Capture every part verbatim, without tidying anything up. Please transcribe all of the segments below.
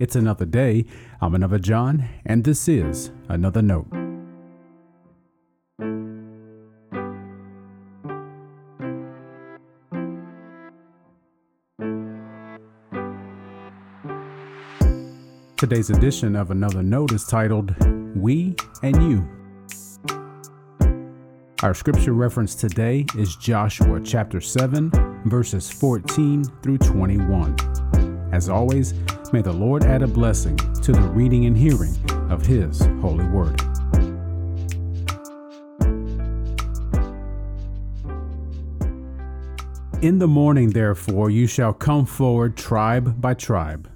It's another day. I'm Another John, and this is Another Note. Today's edition of Another Note is titled, We and You. Our scripture reference today is Joshua chapter seven, verses fourteen through twenty-one. As always, may the Lord add a blessing to the reading and hearing of His holy word. In the morning, therefore, you shall come forward tribe by tribe.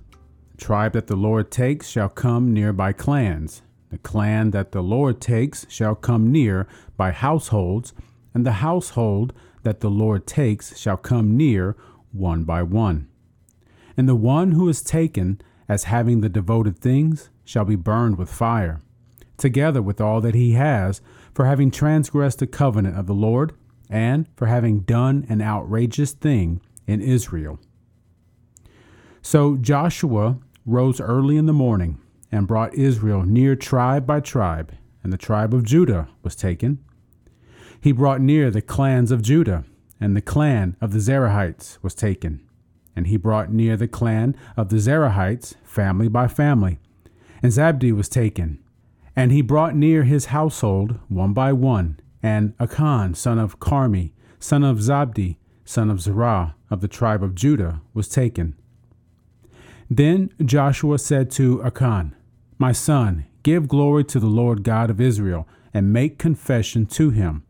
The tribe that the Lord takes shall come near by clans. The clan that the Lord takes shall come near by households, and the household that the Lord takes shall come near one by one. And the one who is taken as having the devoted things shall be burned with fire, together with all that he has, for having transgressed the covenant of the Lord, and for having done an outrageous thing in Israel. So Joshua rose early in the morning, and brought Israel near tribe by tribe, and the tribe of Judah was taken. He brought near the clans of Judah, and the clan of the Zerahites was taken. And he brought near the clan of the Zerahites, family by family. And Zabdi was taken. And he brought near his household, one by one, and Achan, son of Carmi, son of Zabdi, son of Zerah, of the tribe of Judah, was taken. Then Joshua said to Achan, My son, give glory to the Lord God of Israel, and make confession to him.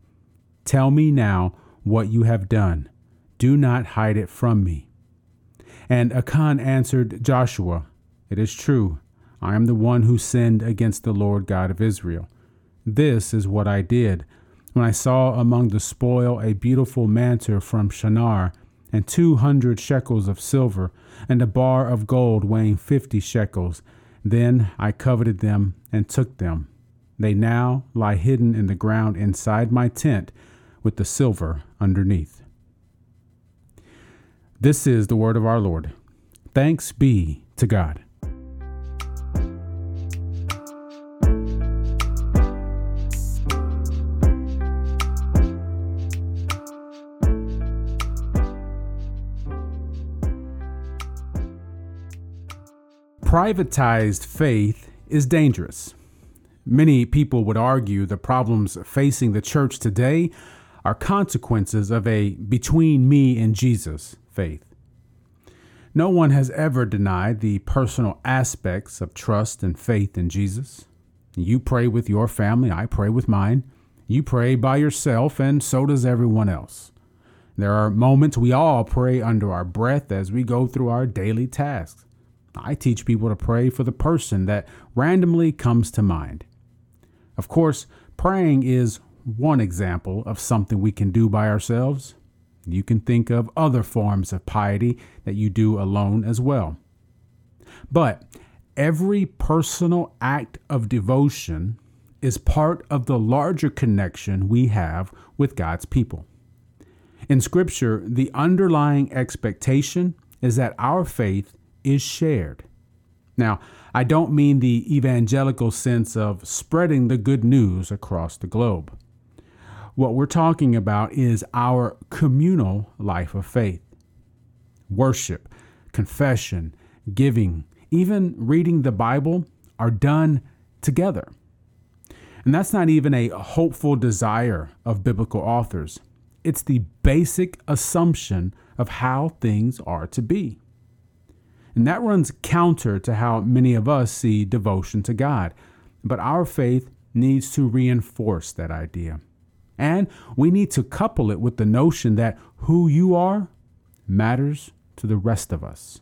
Tell me now what you have done. Do not hide it from me. And Achan answered Joshua, It is true, I am the one who sinned against the Lord God of Israel. This is what I did. When I saw among the spoil a beautiful mantle from Shinar, and two hundred shekels of silver, and a bar of gold weighing fifty shekels, then I coveted them and took them. They now lie hidden in the ground inside my tent, with the silver underneath. This is the word of our Lord. Thanks be to God. Privatized faith is dangerous. Many people would argue the problems facing the church today are consequences of a between me and Jesus faith. No one has ever denied the personal aspects of trust and faith in Jesus. You pray with your family, I pray with mine. You pray by yourself, and so does everyone else. There are moments we all pray under our breath as we go through our daily tasks. I teach people to pray for the person that randomly comes to mind. Of course, praying is one example of something we can do by ourselves. You can think of other forms of piety that you do alone as well. But every personal act of devotion is part of the larger connection we have with God's people. In Scripture, the underlying expectation is that our faith is shared. Now, I don't mean the evangelical sense of spreading the good news across the globe. What we're talking about is our communal life of faith. Worship, confession, giving, even reading the Bible are done together. And that's not even a hopeful desire of biblical authors. It's the basic assumption of how things are to be. And that runs counter to how many of us see devotion to God. But our faith needs to reinforce that idea. And we need to couple it with the notion that who you are matters to the rest of us.